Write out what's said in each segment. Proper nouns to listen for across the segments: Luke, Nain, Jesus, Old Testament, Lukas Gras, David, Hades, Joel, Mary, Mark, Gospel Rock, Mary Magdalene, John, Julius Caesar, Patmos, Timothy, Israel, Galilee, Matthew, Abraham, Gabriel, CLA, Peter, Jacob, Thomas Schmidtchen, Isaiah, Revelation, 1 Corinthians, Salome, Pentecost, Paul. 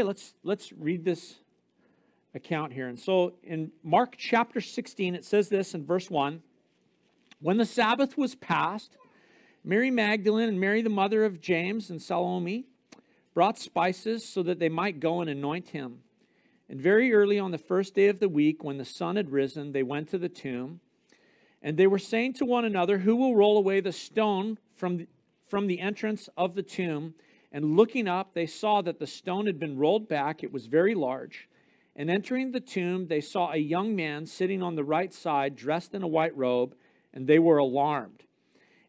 hey, let's read this account here. And so in Mark chapter 16, it says this in verse 1. When the Sabbath was passed, Mary Magdalene and Mary the mother of James and Salome brought spices so that they might go and anoint him. And very early on the first day of the week, when the sun had risen, they went to the tomb. And they were saying to one another, who will roll away the stone from the entrance of the tomb? And looking up, they saw that the stone had been rolled back. It was very large. And entering the tomb, they saw a young man sitting on the right side, dressed in a white robe, and they were alarmed.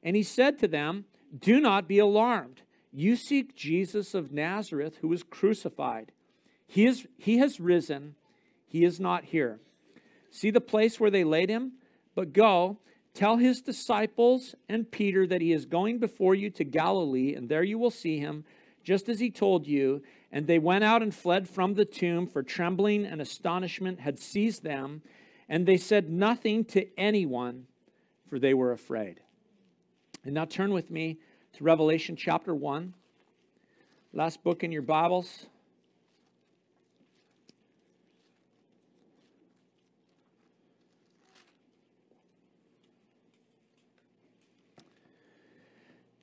And he said to them, do not be alarmed. You seek Jesus of Nazareth, who was crucified. He has risen. He is not here. See the place where they laid him? But go, tell his disciples and Peter that he is going before you to Galilee, and there you will see him, just as he told you. And they went out and fled from the tomb, for trembling and astonishment had seized them. And they said nothing to anyone, for they were afraid. And now turn with me to Revelation chapter 1, last book in your Bibles.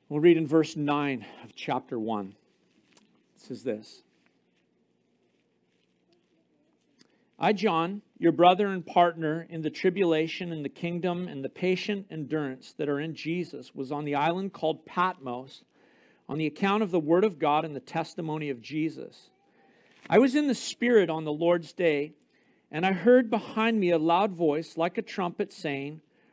We'll read in verse 9 of chapter 1. It says this. I, John, your brother and partner in the tribulation and the kingdom and the patient endurance that are in Jesus, was on the island called Patmos on the account of the word of God and the testimony of Jesus. I was in the Spirit on the Lord's day, and I heard behind me a loud voice like a trumpet saying,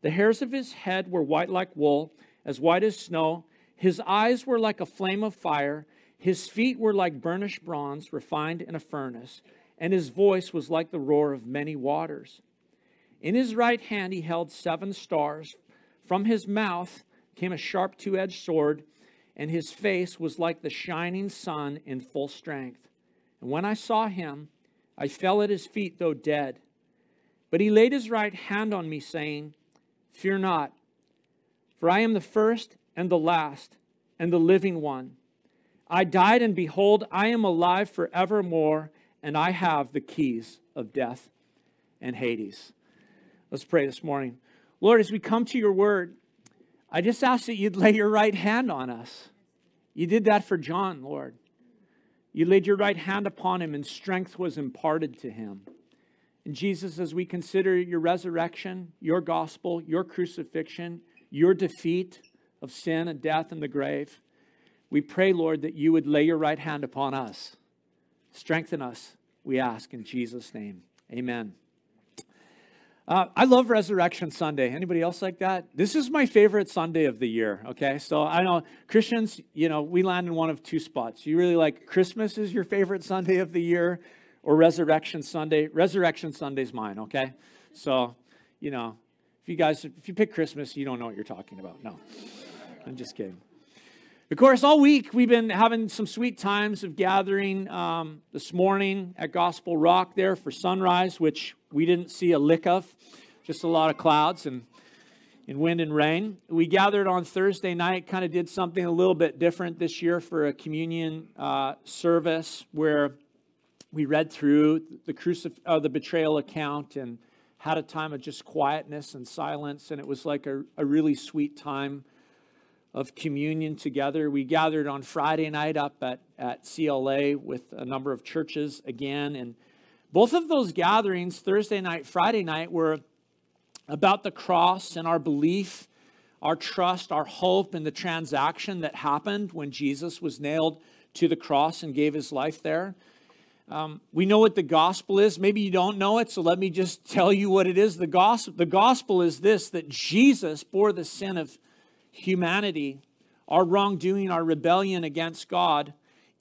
The hairs of his head were white like wool, as white as snow. His eyes were like a flame of fire. His feet were like burnished bronze, refined in a furnace. And his voice was like the roar of many waters. In his right hand he held 7 stars. From his mouth came a sharp 2-edged sword, and his face was like the shining sun in full strength. And when I saw him, I fell at his feet, though dead. But he laid his right hand on me, saying, fear not, for I am the first and the last and the living one. I died, and behold, I am alive forevermore, and I have the keys of death and Hades. Let's pray this morning. Lord, as we come to your word, I just ask that you'd lay your right hand on us. You did that for John, Lord. You laid your right hand upon him, and strength was imparted to him. And Jesus, as we consider your resurrection, your gospel, your crucifixion, your defeat of sin and death and the grave, we pray, Lord, that you would lay your right hand upon us. Strengthen us, we ask in Jesus' name. Amen. I love Resurrection Sunday. Anybody else like that? This is my favorite Sunday of the year, okay? So I know Christians, you know, we land in one of two spots. You really like Christmas is your favorite Sunday of the year or Resurrection Sunday. Resurrection Sunday's mine, okay? So, you know, if you pick Christmas, you don't know what you're talking about. No, I'm just kidding. Of course, all week we've been having some sweet times of gathering this morning at Gospel Rock there for sunrise, which we didn't see a lick of, just a lot of clouds and wind and rain. We gathered on Thursday night, kind of did something a little bit different this year for a communion service where we read through the betrayal account and had a time of just quietness and silence, and it was like a really sweet time of communion together. We gathered on Friday night up at CLA with a number of churches again. And both of those gatherings, Thursday night, Friday night, were about the cross and our belief, our trust, our hope in the transaction that happened when Jesus was nailed to the cross and gave his life there. We know what the gospel is. Maybe you don't know it, so let me just tell you what it is. The gospel is this, that Jesus bore the sin of humanity, our wrongdoing, our rebellion against God,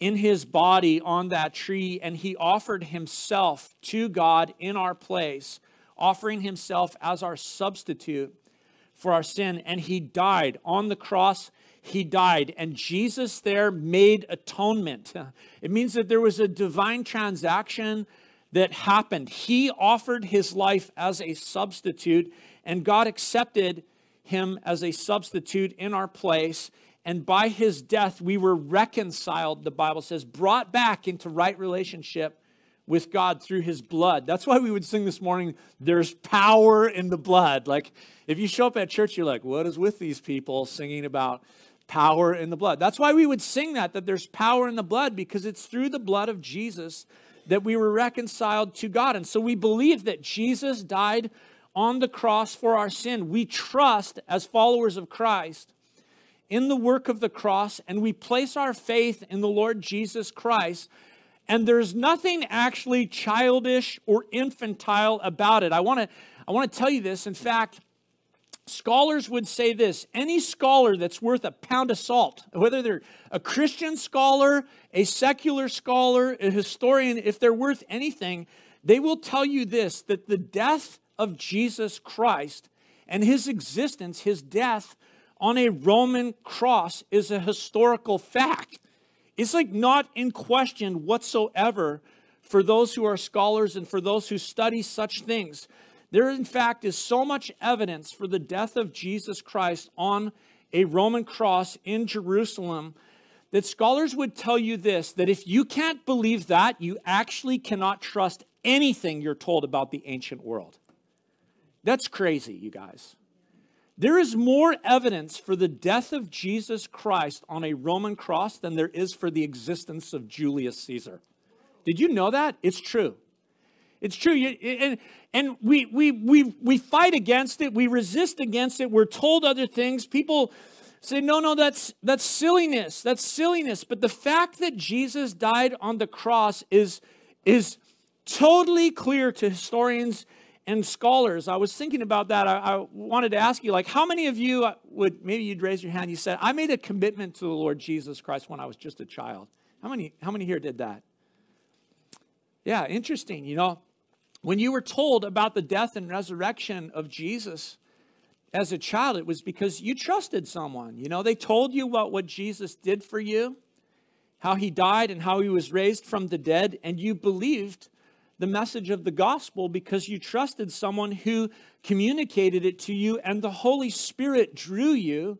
in his body on that tree, and he offered himself to God in our place, offering himself as our substitute for our sin. And he died on the cross. He died, and Jesus there made atonement. It means that there was a divine transaction that happened. He offered his life as a substitute, and God accepted him as a substitute in our place. And by his death, we were reconciled, the Bible says, brought back into right relationship with God through his blood. That's why we would sing this morning, there's power in the blood. Like, if you show up at church, you're like, what is with these people singing about power in the blood? That's why we would sing that there's power in the blood, because it's through the blood of Jesus that we were reconciled to God. And so we believe that Jesus died on the cross for our sin. We trust as followers of Christ in the work of the cross, and we place our faith in the Lord Jesus Christ. And there's nothing actually childish or infantile about it. I want to tell you this. In fact, scholars would say this. Any scholar that's worth a pound of salt, whether they're a Christian scholar, a secular scholar, a historian, if they're worth anything, they will tell you this, that the death of Jesus Christ and his existence, his death on a Roman cross, is a historical fact. It's like not in question whatsoever for those who are scholars and for those who study such things. There, in fact, is so much evidence for the death of Jesus Christ on a Roman cross in Jerusalem that scholars would tell you this, that if you can't believe that, you actually cannot trust anything you're told about the ancient world. That's crazy, you guys. There is more evidence for the death of Jesus Christ on a Roman cross than there is for the existence of Julius Caesar. Did you know that? It's true. It's true. And we fight against it. We resist against it. We're told other things. People say, no, that's silliness. That's silliness. But the fact that Jesus died on the cross is totally clear to historians and scholars. I was thinking about that. I wanted to ask you, like, how many of you would, maybe you'd raise your hand, you said, I made a commitment to the Lord Jesus Christ when I was just a child. How many here did that? Yeah, interesting. You know, when you were told about the death and resurrection of Jesus as a child, it was because you trusted someone. You know, they told you what Jesus did for you, how he died and how he was raised from the dead, and you believed the message of the gospel because you trusted someone who communicated it to you, and the Holy Spirit drew you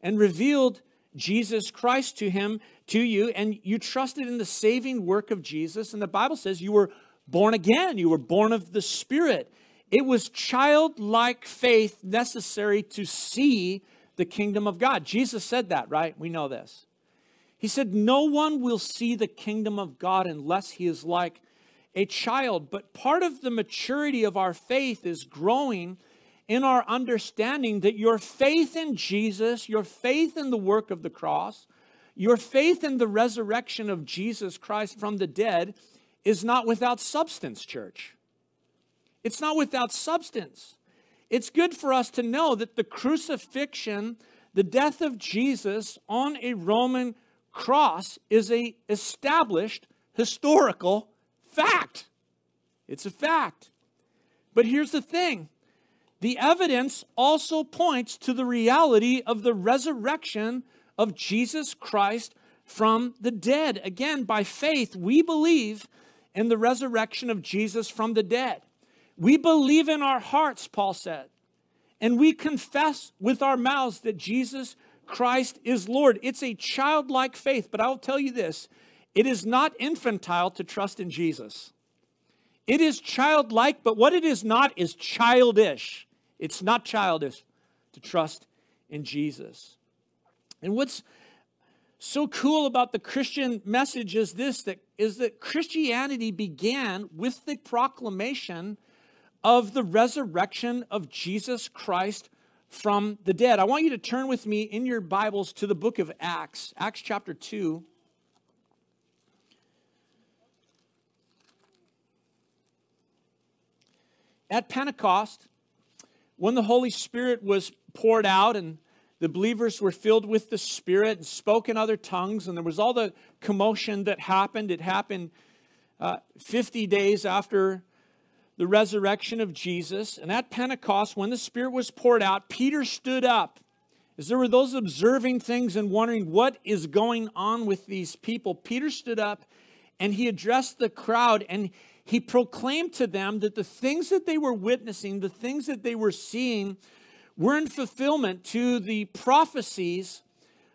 and revealed Jesus Christ to you, and you trusted in the saving work of Jesus. And the Bible says you were born again. You were born of the Spirit. It was childlike faith necessary to see the kingdom of God. Jesus said that, right? We know this. He said, no one will see the kingdom of God unless he is like a child. But part of the maturity of our faith is growing in our understanding that your faith in Jesus, your faith in the work of the cross, your faith in the resurrection of Jesus Christ from the dead is not without substance, church. It's not without substance. It's good for us to know that the crucifixion, the death of Jesus on a Roman cross, is an established historical fact. It's a fact. But here's the thing. The evidence also points to the reality of the resurrection of Jesus Christ from the dead. Again, by faith, we believe in the resurrection of Jesus from the dead. We believe in our hearts, Paul said, and we confess with our mouths that Jesus Christ is Lord. It's a childlike faith, but I'll tell you this. It is not infantile to trust in Jesus. It is childlike, but what it is not is childish. It's not childish to trust in Jesus. And what's so cool about the Christian message is this, that Christianity began with the proclamation of the resurrection of Jesus Christ from the dead. I want you to turn with me in your Bibles to the book of Acts, Acts chapter 2. At Pentecost, when the Holy Spirit was poured out and The believers were filled with the Spirit and spoke in other tongues. And there was all the commotion that happened. It happened 50 days after the resurrection of Jesus. And at Pentecost, when the Spirit was poured out, Peter stood up. As there were those observing things and wondering what is going on with these people, Peter stood up and he addressed the crowd and he proclaimed to them that the things that they were witnessing, the things that they were seeing, were in fulfillment to the prophecies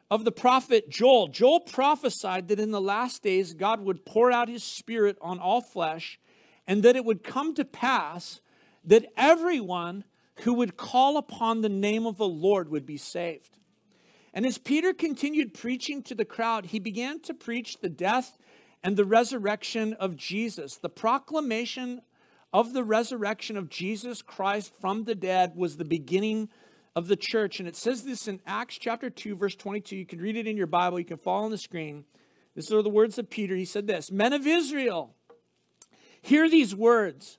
of the prophet Joel. Joel prophesied that in the last days God would pour out his Spirit on all flesh, and that it would come to pass that everyone who would call upon the name of the Lord would be saved. And as Peter continued preaching to the crowd, he began to preach the death and the resurrection of Jesus. The proclamation of the resurrection of Jesus Christ from the dead was the beginning of the church. And it says this in Acts chapter 2, verse 22. You can read it in your Bible. You can follow on the screen. These are the words of Peter. He said this, "Men of Israel, hear these words.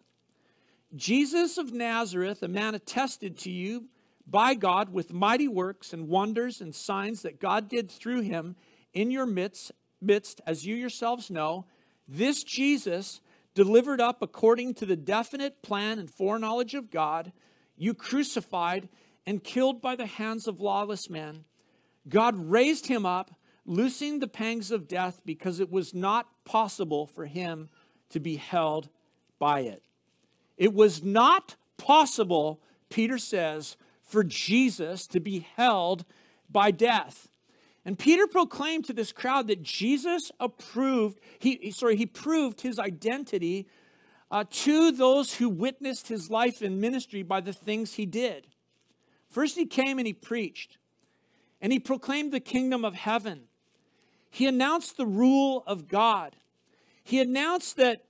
Jesus of Nazareth, a man attested to you by God with mighty works and wonders and signs that God did through him in your midst, as you yourselves know, this Jesus, delivered up according to the definite plan and foreknowledge of God, you crucified and killed by the hands of lawless men. God raised him up, loosing the pangs of death, because it was not possible for him to be held by it." It was not possible, Peter says, for Jesus to be held by death. And Peter proclaimed to this crowd that Jesus proved his identity to those who witnessed his life and ministry by the things he did. First he came and he preached, and he proclaimed the kingdom of heaven. He announced the rule of God. He announced that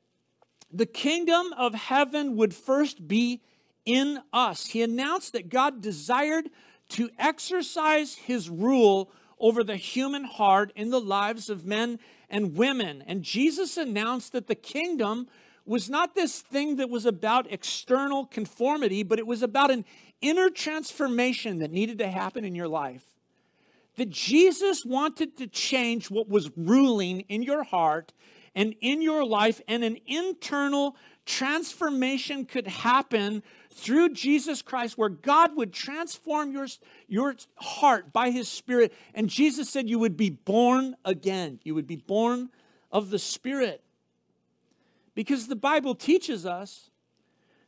the kingdom of heaven would first be in us. He announced that God desired to exercise his rule over the human heart in the lives of men and women. And Jesus announced that the kingdom was not this thing that was about external conformity, but it was about an inner transformation that needed to happen in your life. That Jesus wanted to change what was ruling in your heart and in your life, and an internal transformation could happen through Jesus Christ, where God would transform your heart by his Spirit. And Jesus said you would be born again. You would be born of the Spirit. Because the Bible teaches us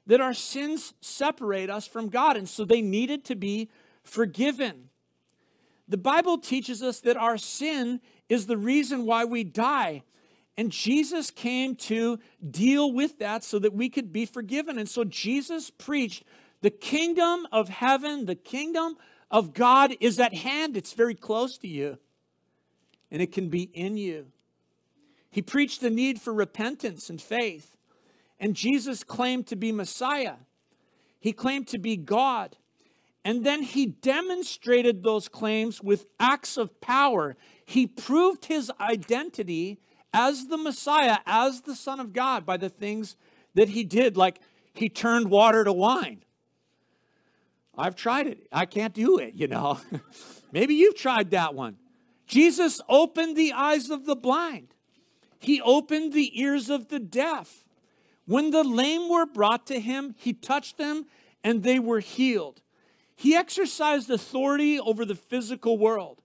that our sins separate us from God, and so they needed to be forgiven. The Bible teaches us that our sin is the reason why we die. And Jesus came to deal with that so that we could be forgiven. And so Jesus preached the kingdom of heaven, the kingdom of God is at hand. It's very close to you. And it can be in you. He preached the need for repentance and faith. And Jesus claimed to be Messiah. He claimed to be God. And then he demonstrated those claims with acts of power. He proved his identity as the Messiah, as the Son of God, by the things that he did, like he turned water to wine. I've tried it. I can't do it, you know. Maybe you've tried that one. Jesus opened the eyes of the blind. He opened the ears of the deaf. When the lame were brought to him, he touched them and they were healed. He exercised authority over the physical world.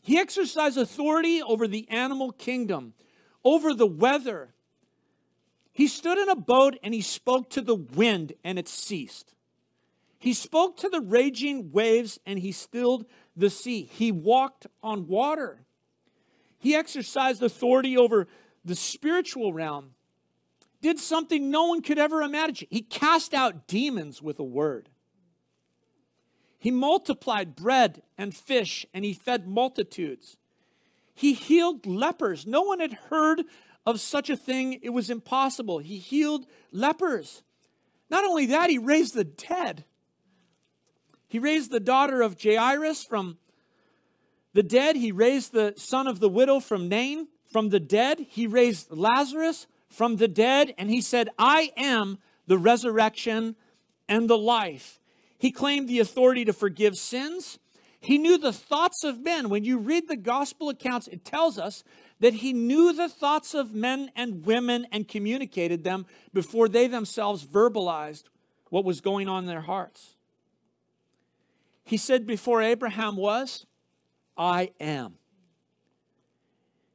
He exercised authority over the animal kingdom, over the weather. He stood in a boat and he spoke to the wind and it ceased. He spoke to the raging waves and he stilled the sea. He walked on water. He exercised authority over the spiritual realm. Did something no one could ever imagine. He cast out demons with a word. He multiplied bread and fish and he fed multitudes. He healed lepers. No one had heard of such a thing. It was impossible. He healed lepers. Not only that, he raised the dead. He raised the daughter of Jairus from the dead. He raised the son of the widow from Nain from the dead. He raised Lazarus from the dead. And he said, "I am the resurrection and the life." He claimed the authority to forgive sins. He knew the thoughts of men. When you read the gospel accounts, it tells us that he knew the thoughts of men and women and communicated them before they themselves verbalized what was going on in their hearts. He said, before Abraham was, I am.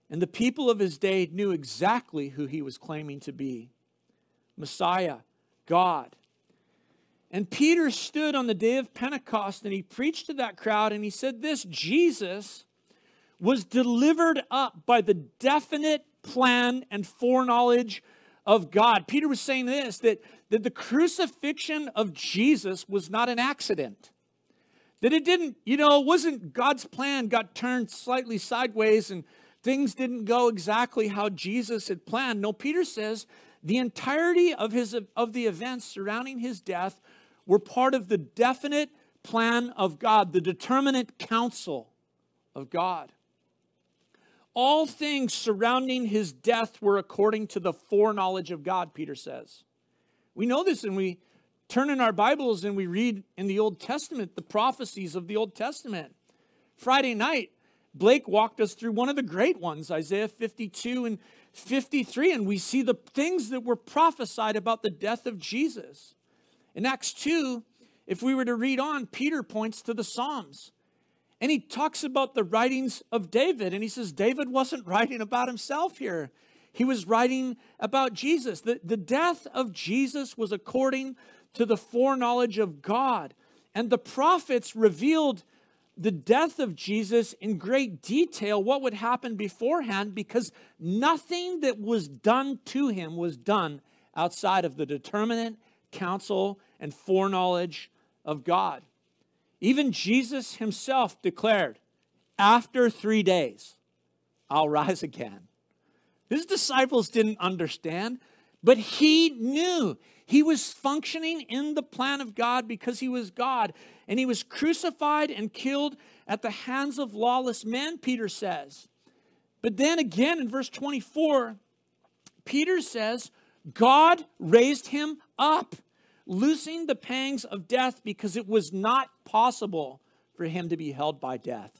And the people of his day knew exactly who he was claiming to be. Messiah, God. And Peter stood on the day of Pentecost and he preached to that crowd and he said this, Jesus was delivered up by the definite plan and foreknowledge of God. Peter was saying this, that the crucifixion of Jesus was not an accident. That it didn't, it wasn't God's plan got turned slightly sideways and things didn't go exactly how Jesus had planned. No, Peter says the entirety of the events surrounding his death were part of the definite plan of God, the determinate counsel of God. All things surrounding his death were according to the foreknowledge of God, Peter says. We know this and we turn in our Bibles and we read in the Old Testament, the prophecies of the Old Testament. Friday night, Blake walked us through one of the great ones, Isaiah 52 and 53. And we see the things that were prophesied about the death of Jesus. In Acts 2, if we were to read on, Peter points to the Psalms. And he talks about the writings of David. And he says, David wasn't writing about himself here. He was writing about Jesus. The death of Jesus was according to the foreknowledge of God. And the prophets revealed the death of Jesus in great detail, what would happen beforehand, because nothing that was done to him was done outside of the determinate counsel and foreknowledge of God. Even Jesus himself declared, after 3 days, I'll rise again. His disciples didn't understand, but he knew. He was functioning in the plan of God because he was God. And he was crucified and killed at the hands of lawless men, Peter says. But then again in verse 24, Peter says, God raised him up, loosing the pangs of death because it was not possible for him to be held by death.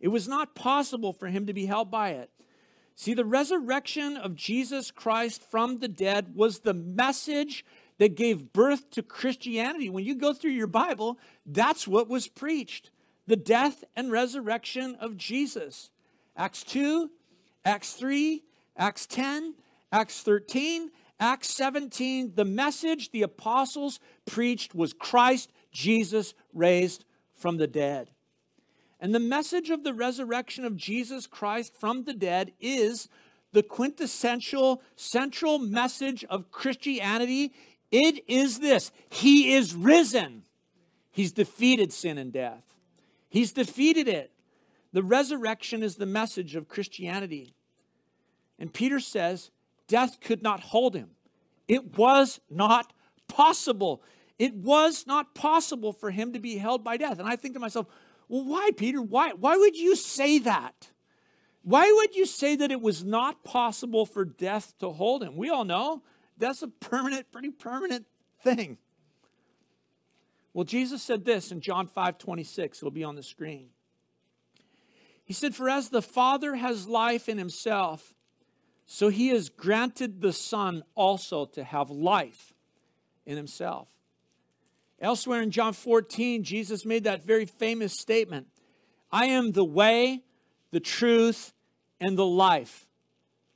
It was not possible for him to be held by it. See, the resurrection of Jesus Christ from the dead was the message that gave birth to Christianity. When you go through your Bible, that's what was preached. The death and resurrection of Jesus. Acts 2, Acts 3, Acts 10, Acts 13, Acts 17. The message the apostles preached was Christ Jesus raised from the dead. And the message of the resurrection of Jesus Christ from the dead is the quintessential central message of Christianity. It is this: he is risen. He's defeated sin and death. He's defeated it. The resurrection is the message of Christianity. And Peter says, death could not hold him. It was not possible. It was not possible for him to be held by death. And I think to myself, well, why, Peter? Why would you say that? Why would you say that it was not possible for death to hold him? We all know that's a pretty permanent thing. Well, Jesus said this in John 5:26. It'll be on the screen. He said, for as the Father has life in himself, so he has granted the Son also to have life in himself. Elsewhere in John 14, Jesus made that very famous statement. I am the way, the truth, and the life.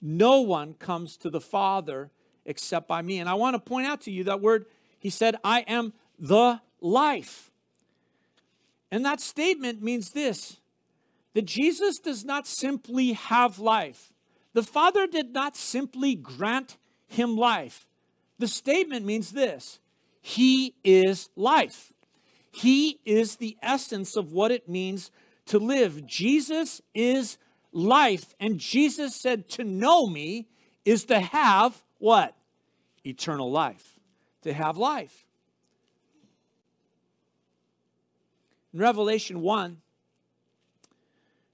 No one comes to the Father except by me. And I want to point out to you that word, he said, I am the life. And that statement means this, that Jesus does not simply have life. The Father did not simply grant him life. The statement means this. He is life. He is the essence of what it means to live. Jesus is life. And Jesus said, to know me is to have what? Eternal life. To have life. In Revelation 1,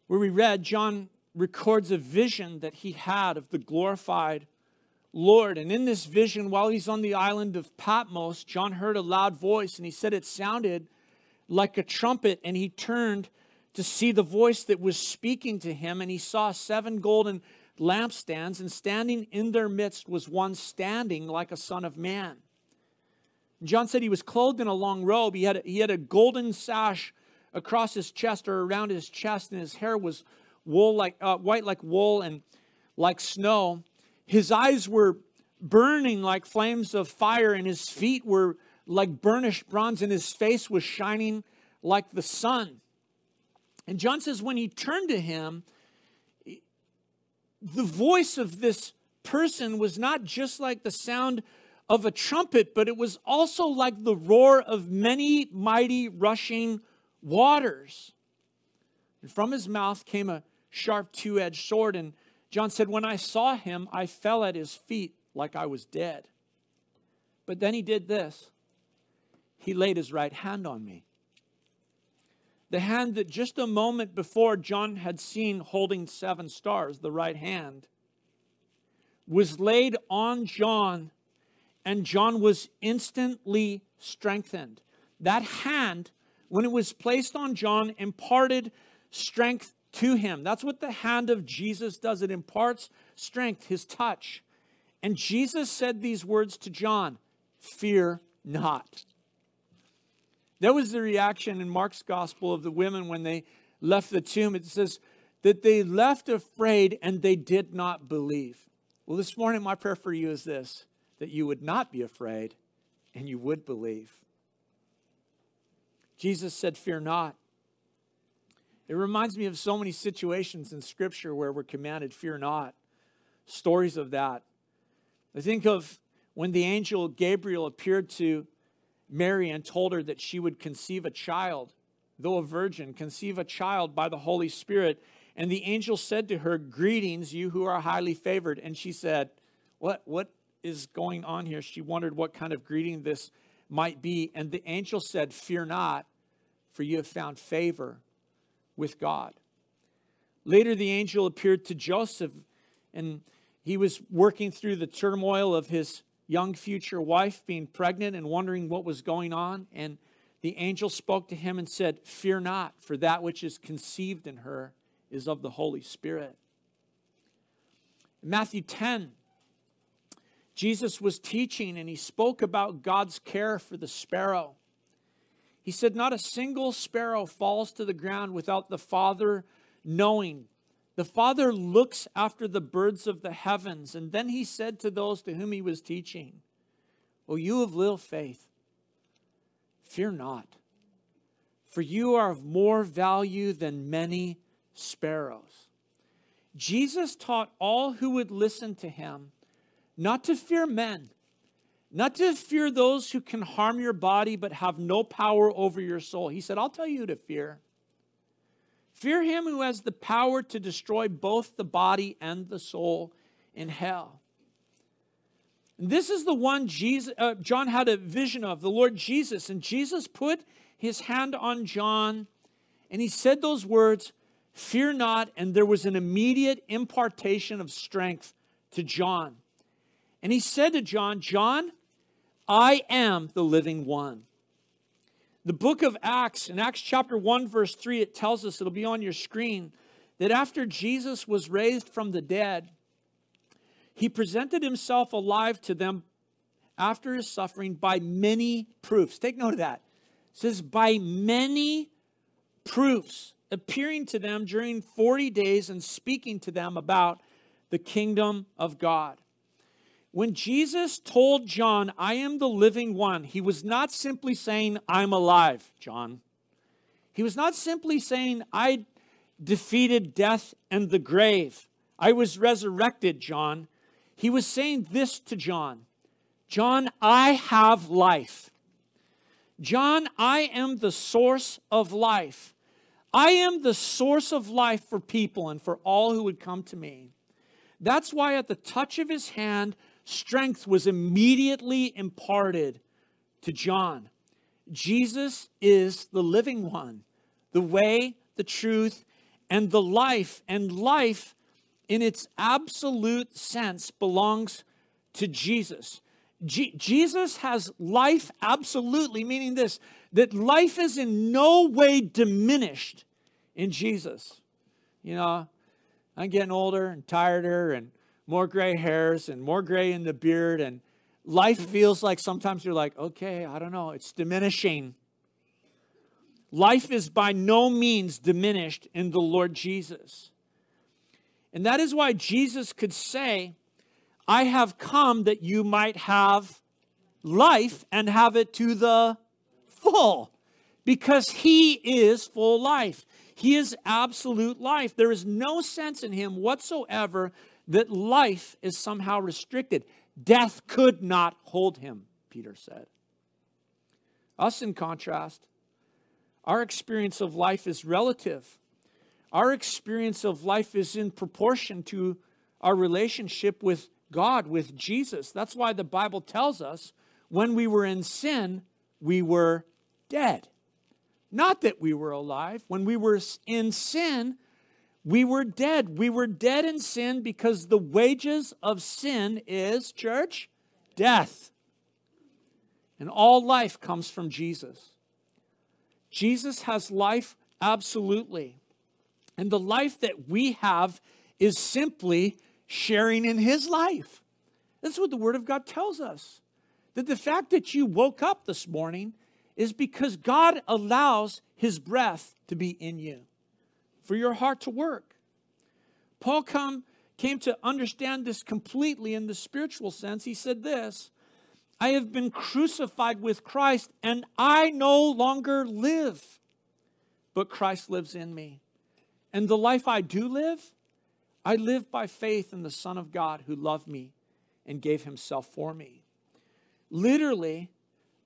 where we read, John records a vision that he had of the glorified Lord. And in this vision, while he's on the island of Patmos, John heard a loud voice, and he said it sounded like a trumpet, and he turned to see the voice that was speaking to him, and he saw 7 golden lampstands, and standing in their midst was one standing like a son of man. John said he was clothed in a long robe. He had a golden sash across his chest or around his chest, and his hair was white like wool and like snow. His eyes were burning like flames of fire, and his feet were like burnished bronze, and his face was shining like the sun. And John says when he turned to him, the voice of this person was not just like the sound of a trumpet, but it was also like the roar of many mighty rushing waters. And from his mouth came a sharp two-edged sword. And John said, when I saw him, I fell at his feet like I was dead. But then he did this. He laid his right hand on me. The hand that just a moment before John had seen holding 7 stars, the right hand, was laid on John, and John was instantly strengthened. That hand, when it was placed on John, imparted strength to him. That's what the hand of Jesus does. It imparts strength, his touch. And Jesus said these words to John, "Fear not." That was the reaction in Mark's gospel of the women when they left the tomb. It says that they left afraid and they did not believe. Well, this morning, my prayer for you is this, that you would not be afraid and you would believe. Jesus said, "Fear not." It reminds me of so many situations in Scripture where we're commanded, "Fear not." Stories of that. I think of when the angel Gabriel appeared to Mary and told her that she would conceive a child, though a virgin, conceive a child by the Holy Spirit. And the angel said to her, "Greetings, you who are highly favored." And she said, What is going on here? She wondered what kind of greeting this might be. And the angel said, "Fear not, for you have found favor with God." Later, the angel appeared to Joseph, and he was working through the turmoil of his young future wife being pregnant and wondering what was going on. And the angel spoke to him and said, "Fear not, for that which is conceived in her is of the Holy Spirit." In Matthew 10, Jesus was teaching and he spoke about God's care for the sparrow. He said, "Not a single sparrow falls to the ground without the Father knowing. The Father looks after the birds of the heavens." And then he said to those to whom he was teaching, "O you of little faith, fear not, for you are of more value than many sparrows." Jesus taught all who would listen to him not to fear men, not to fear those who can harm your body but have no power over your soul. He said, "I'll tell you to fear. Fear him who has the power to destroy both the body and the soul in hell." And this is the one John had a vision of, the Lord Jesus. And Jesus put his hand on John and he said those words, "Fear not." And there was an immediate impartation of strength to John. And he said to John, "John, I am the living one." The book of Acts, in Acts chapter 1, verse 3, it tells us, it'll be on your screen, that after Jesus was raised from the dead, he presented himself alive to them after his suffering by many proofs. Take note of that. It says, by many proofs, appearing to them during 40 days and speaking to them about the kingdom of God. When Jesus told John, "I am the living one," he was not simply saying, "I'm alive, John." He was not simply saying, "I defeated death and the grave. I was resurrected, John." He was saying this to John, "John, I have life. John, I am the source of life. I am the source of life for people and for all who would come to me." That's why at the touch of his hand, strength was immediately imparted to John. Jesus is the living one, the way, the truth, and the life. And life in its absolute sense belongs to Jesus. Jesus has life absolutely, meaning this, that life is in no way diminished in Jesus. You know, I'm getting older and tireder and more gray hairs and more gray in the beard, and life feels like sometimes you're like, okay, I don't know, it's diminishing. Life is by no means diminished in the Lord Jesus. And that is why Jesus could say, I have come that you might have life and have it to the full, because he is full life. He is absolute life. There is no sense in him whatsoever that life is somehow restricted. Death could not hold him, Peter said. Us, in contrast, our experience of life is relative. Our experience of life is in proportion to our relationship with God, with Jesus. That's why the Bible tells us when we were in sin, we were dead. Not that we were alive. When we were in sin, we were dead. We were dead in sin because the wages of sin is, church, death. And all life comes from Jesus. Jesus has life absolutely. And the life that we have is simply sharing in his life. That's what the Word of God tells us. That the fact that you woke up this morning is because God allows his breath to be in you, for your heart to work. Paul came to understand this completely in the spiritual sense. He said this, I have been crucified with Christ, and I no longer live, but Christ lives in me. And the life I do live, I live by faith in the Son of God who loved me and gave himself for me. Literally,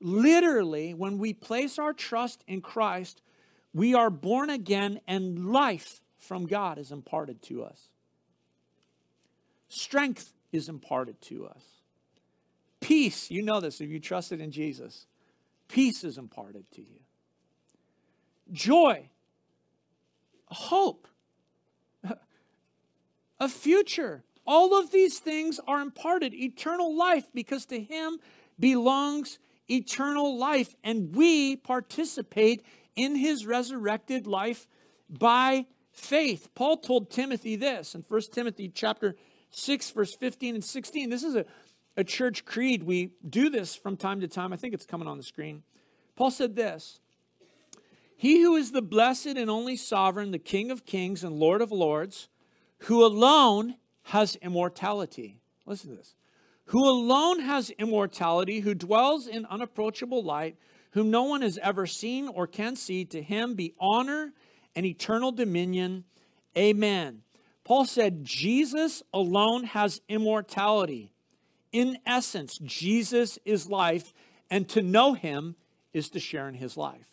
when we place our trust in Christ, we are born again and life from God is imparted to us. Strength is imparted to us. Peace, you know this if you trusted in Jesus. Peace is imparted to you. Joy, hope, a future. All of these things are imparted. Eternal life, because to him belongs eternal life. And we participate in his resurrected life by faith. Paul told Timothy this in 1 Timothy chapter 6, verse 15 and 16. This is a church creed. We do this from time to time. I think it's coming on the screen. Paul said this. He who is the blessed and only sovereign, the King of kings and Lord of lords, who alone has immortality. Listen to this. Who alone has immortality, who dwells in unapproachable light, whom no one has ever seen or can see, to him be honor and eternal dominion. Amen. Paul said, Jesus alone has immortality. In essence, Jesus is life, and to know him is to share in his life.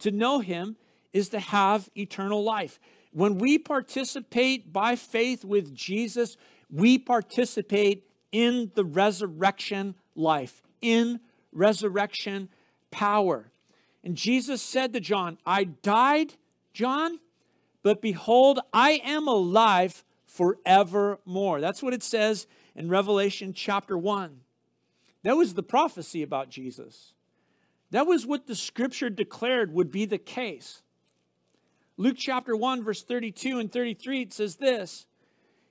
To know him is to have eternal life. When we participate by faith with Jesus, we participate in the resurrection life, in resurrection power. And Jesus said to John, I died, John, but behold, I am alive forevermore. That's what it says in Revelation chapter 1. That was the prophecy about Jesus. That was what the scripture declared would be the case. Luke chapter 1, verse 32 and 33, it says this.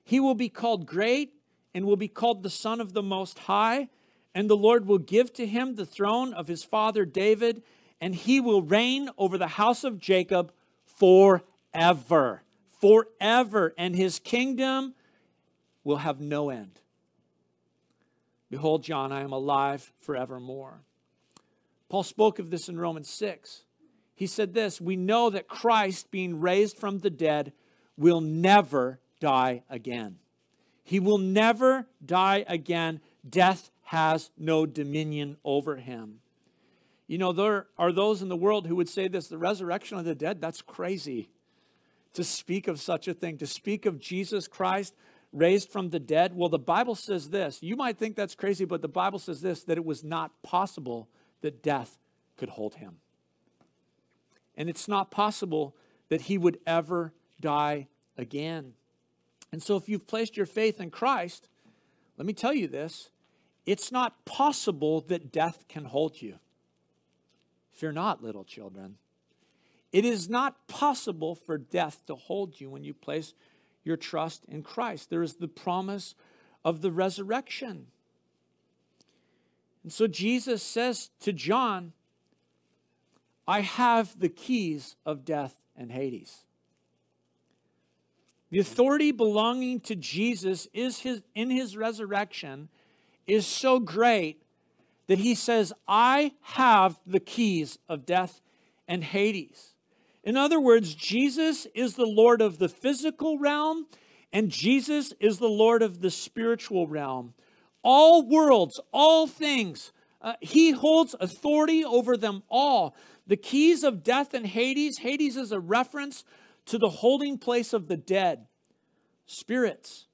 He will be called great and will be called the Son of the Most High. And the Lord will give to him the throne of his father David. And he will reign over the house of Jacob forever. Forever. And his kingdom will have no end. Behold, John, I am alive forevermore. Paul spoke of this in Romans 6. He said this, we know that Christ, being raised from the dead, will never die again. He will never die again. Death has no dominion over him. You know, there are those in the world who would say this, the resurrection of the dead, that's crazy to speak of such a thing, to speak of Jesus Christ raised from the dead. Well, the Bible says this. You might think that's crazy, but the Bible says this, that it was not possible that death could hold him. And it's not possible that he would ever die again. And so if you've placed your faith in Christ, let me tell you this, It's not possible that death can hold you. Fear not, little children. It is not possible for death to hold you when you place your trust in Christ. There is the promise of the resurrection. And so Jesus says to John, I have the keys of death and Hades. The authority belonging to Jesus in his resurrection is so great that he says, I have the keys of death and Hades. In other words, Jesus is the Lord of the physical realm, and Jesus is the Lord of the spiritual realm. All worlds, all things, he holds authority over them all. The keys of death and Hades. Hades is a reference to the holding place of the dead, spirits.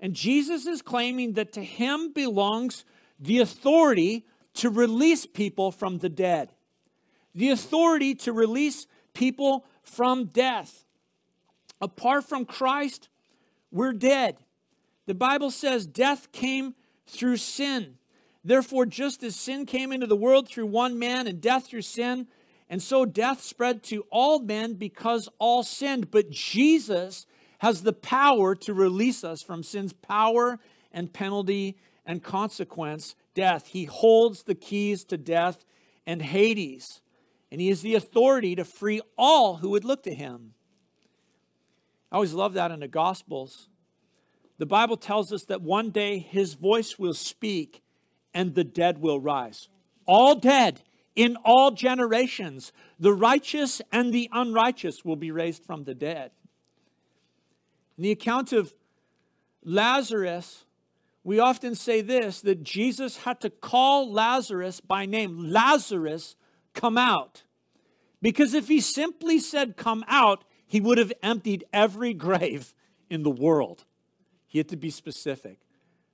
And Jesus is claiming that to him belongs the authority to release people from the dead. The authority to release people from death. Apart from Christ, we're dead. The Bible says death came through sin. Therefore, just as sin came into the world through one man and death through sin, and so death spread to all men because all sinned. But Jesus has the power to release us from sin's power and penalty and consequence, death. He holds the keys to death and Hades. And he has the authority to free all who would look to him. I always love that in the Gospels. The Bible tells us that one day his voice will speak and the dead will rise. All dead in all generations, the righteous and the unrighteous will be raised from the dead. In the account of Lazarus, we often say this, that Jesus had to call Lazarus by name. Lazarus, come out. Because if he simply said, come out, he would have emptied every grave in the world. He had to be specific.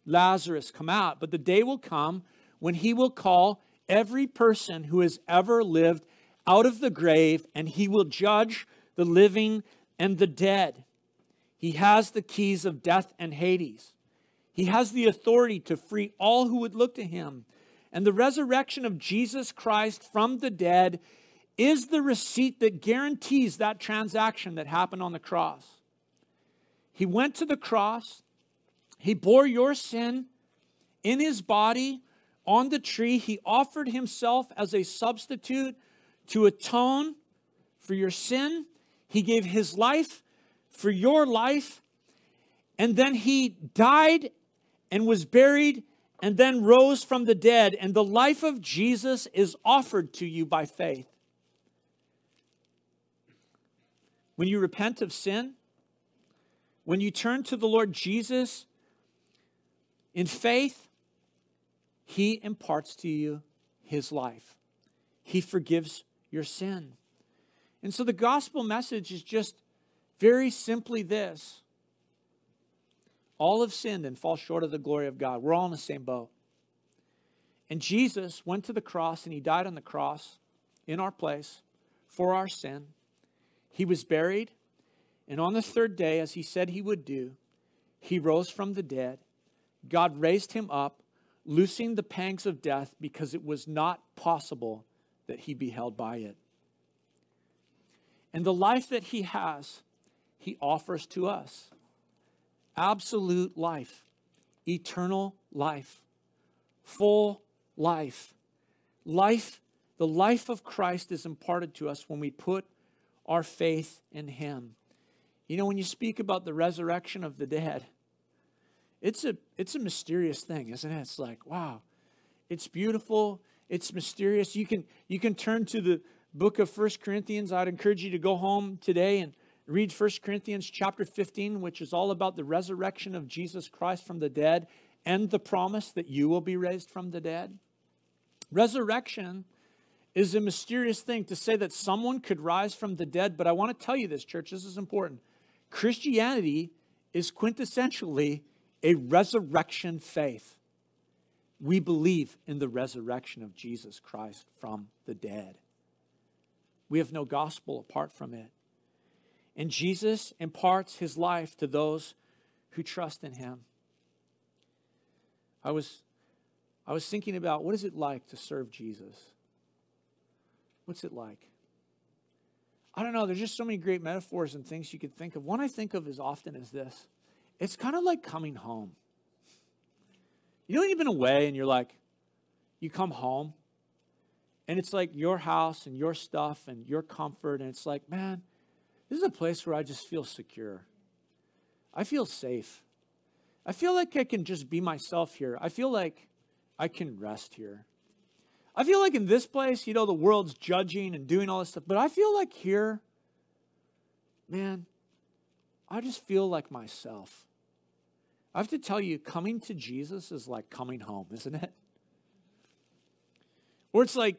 Lazarus, come out. But the day will come when he will call every person who has ever lived out of the grave, and he will judge the living and the dead. He has the keys of death and Hades. He has the authority to free all who would look to him. And the resurrection of Jesus Christ from the dead is the receipt that guarantees that transaction that happened on the cross. He went to the cross. He bore your sin in his body on the tree. He offered himself as a substitute to atone for your sin. He gave his life for your life. And then he died and was buried and then rose from the dead. And the life of Jesus is offered to you by faith. When you repent of sin, when you turn to the Lord Jesus in faith, he imparts to you his life. He forgives your sin. And so the gospel message is just very simply this. All have sinned and fall short of the glory of God. We're all in the same boat. And Jesus went to the cross and he died on the cross in our place for our sin. He was buried. And on the third day, as he said he would do, he rose from the dead. God raised him up, loosing the pangs of death because it was not possible that he be held by it. And the life that he has, he offers to us. Absolute life, eternal life, full life. The life of Christ is imparted to us when we put our faith in him. You know, when you speak about the resurrection of the dead, it's a mysterious thing, isn't it? It's like, wow, it's beautiful. It's mysterious. You can turn to the book of 1 Corinthians. I'd encourage you to go home today and read 1 Corinthians chapter 15, which is all about the resurrection of Jesus Christ from the dead and the promise that you will be raised from the dead. Resurrection is a mysterious thing, to say that someone could rise from the dead. But I want to tell you this, church, this is important. Christianity is quintessentially a resurrection faith. We believe in the resurrection of Jesus Christ from the dead. We have no gospel apart from it. And Jesus imparts his life to those who trust in him. I was I was thinking about, what is it like to serve Jesus? What's it like? I don't know. There's just so many great metaphors and things you could think of. One I think of as often is this. It's kind of like coming home. You know when you've been away and you're like, you come home and it's like your house and your stuff and your comfort. And it's like, man, this is a place where I just feel secure. I feel safe. I feel like I can just be myself here. I feel like I can rest here. I feel like in this place, you know, the world's judging and doing all this stuff. But I feel like here, man, I just feel like myself. I have to tell you, coming to Jesus is like coming home, isn't it? Or it's like,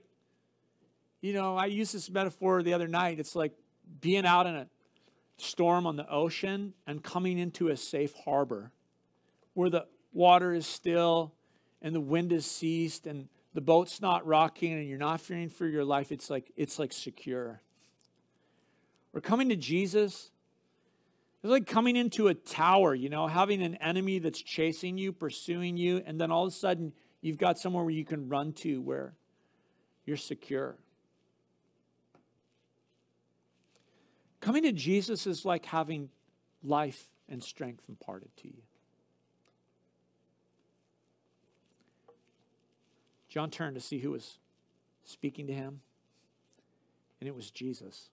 you know, I used this metaphor the other night. It's like being out in a storm on the ocean and coming into a safe harbor where the water is still and the wind has ceased and the boat's not rocking and you're not fearing for your life. It's like secure. Or coming to Jesus, it's like coming into a tower, you know, having an enemy that's chasing you, pursuing you, and then all of a sudden you've got somewhere where you can run to where you're secure. Coming to Jesus is like having life and strength imparted to you. John turned to see who was speaking to him, and it was Jesus.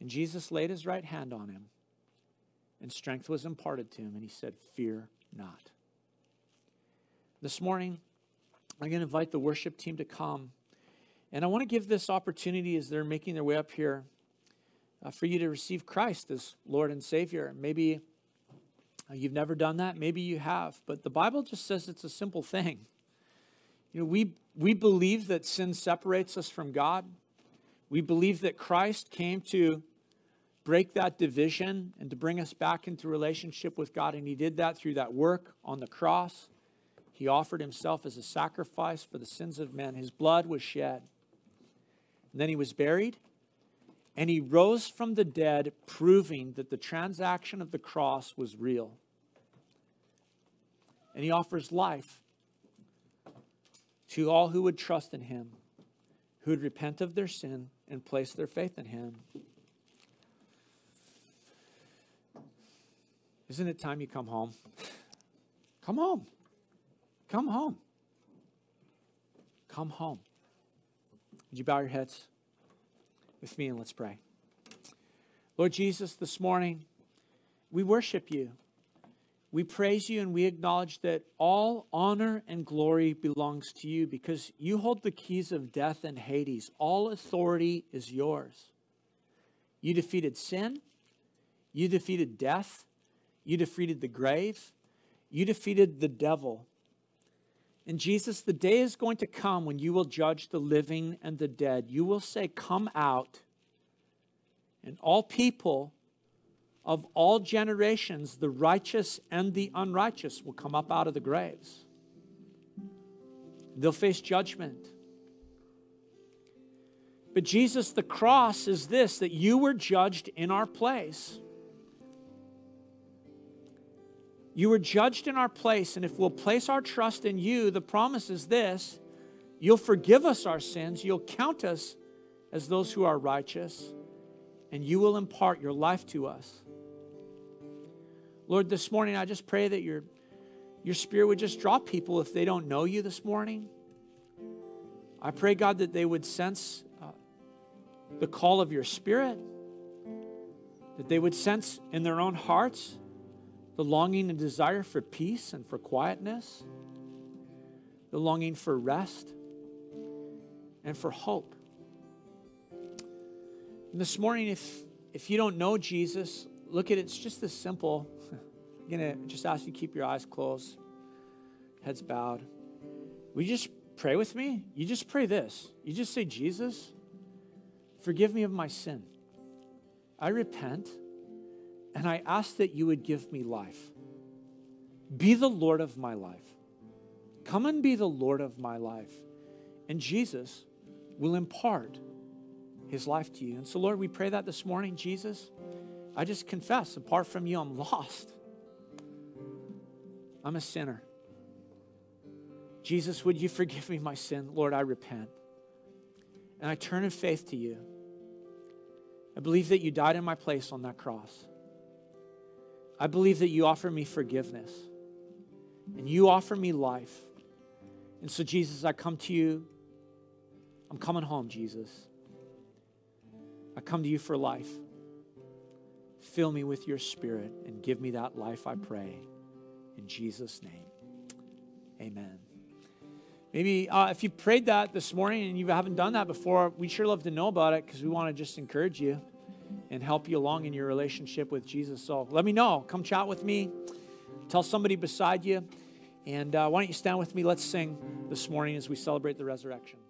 And Jesus laid his right hand on him, and strength was imparted to him, and he said, "Fear not." This morning, I'm going to invite the worship team to come, and I want to give this opportunity as they're making their way up here for you to receive Christ as Lord and Savior. Maybe you've never done that. Maybe you have. But the Bible just says it's a simple thing. You know, we believe that sin separates us from God. We believe that Christ came to break that division and to bring us back into relationship with God. And he did that through that work on the cross. He offered himself as a sacrifice for the sins of men. His blood was shed. And then he was buried. And he rose from the dead, proving that the transaction of the cross was real. And he offers life to all who would trust in him, who would repent of their sin and place their faith in him. Isn't it time you come home? Come home. Come home. Come home. Would you bow your heads with me and let's pray. Lord Jesus, this morning, we worship you. We praise you and we acknowledge that all honor and glory belongs to you because you hold the keys of death and Hades. All authority is yours. You defeated sin. You defeated death. You defeated the grave. You defeated the devil. And Jesus, the day is going to come when you will judge the living and the dead. You will say, "Come out," and all people of all generations, the righteous and the unrighteous, will come up out of the graves. They'll face judgment. But Jesus, the cross is this, that you were judged in our place. You were judged in our place, and if we'll place our trust in you, the promise is this: you'll forgive us our sins, you'll count us as those who are righteous, and you will impart your life to us. Lord, this morning, I just pray that your Spirit would just draw people if they don't know you this morning. I pray, God, that they would sense the call of your Spirit, that they would sense in their own hearts the longing and desire for peace and for quietness, the longing for rest and for hope. And this morning, if you don't know Jesus, look at it. It's just this simple. I'm going to just ask you to keep your eyes closed, heads bowed. Will you just pray with me? You just pray this. You just say, "Jesus, forgive me of my sin. I repent, and I ask that you would give me life. Be the Lord of my life. Come and be the Lord of my life." And Jesus will impart his life to you. And so, Lord, we pray that this morning. Jesus, I just confess, apart from you, I'm lost. I'm a sinner. Jesus, would you forgive me my sin? Lord, I repent. And I turn in faith to you. I believe that you died in my place on that cross. I believe that you offer me forgiveness. And you offer me life. And so, Jesus, I come to you. I'm coming home, Jesus. I come to you for life. Fill me with your Spirit and give me that life, I pray. In Jesus' name, amen. Maybe if you prayed that this morning and you haven't done that before, we'd sure love to know about it because we want to just encourage you and help you along in your relationship with Jesus. So let me know. Come chat with me. Tell somebody beside you. And why don't you stand with me? Let's sing this morning as we celebrate the resurrection.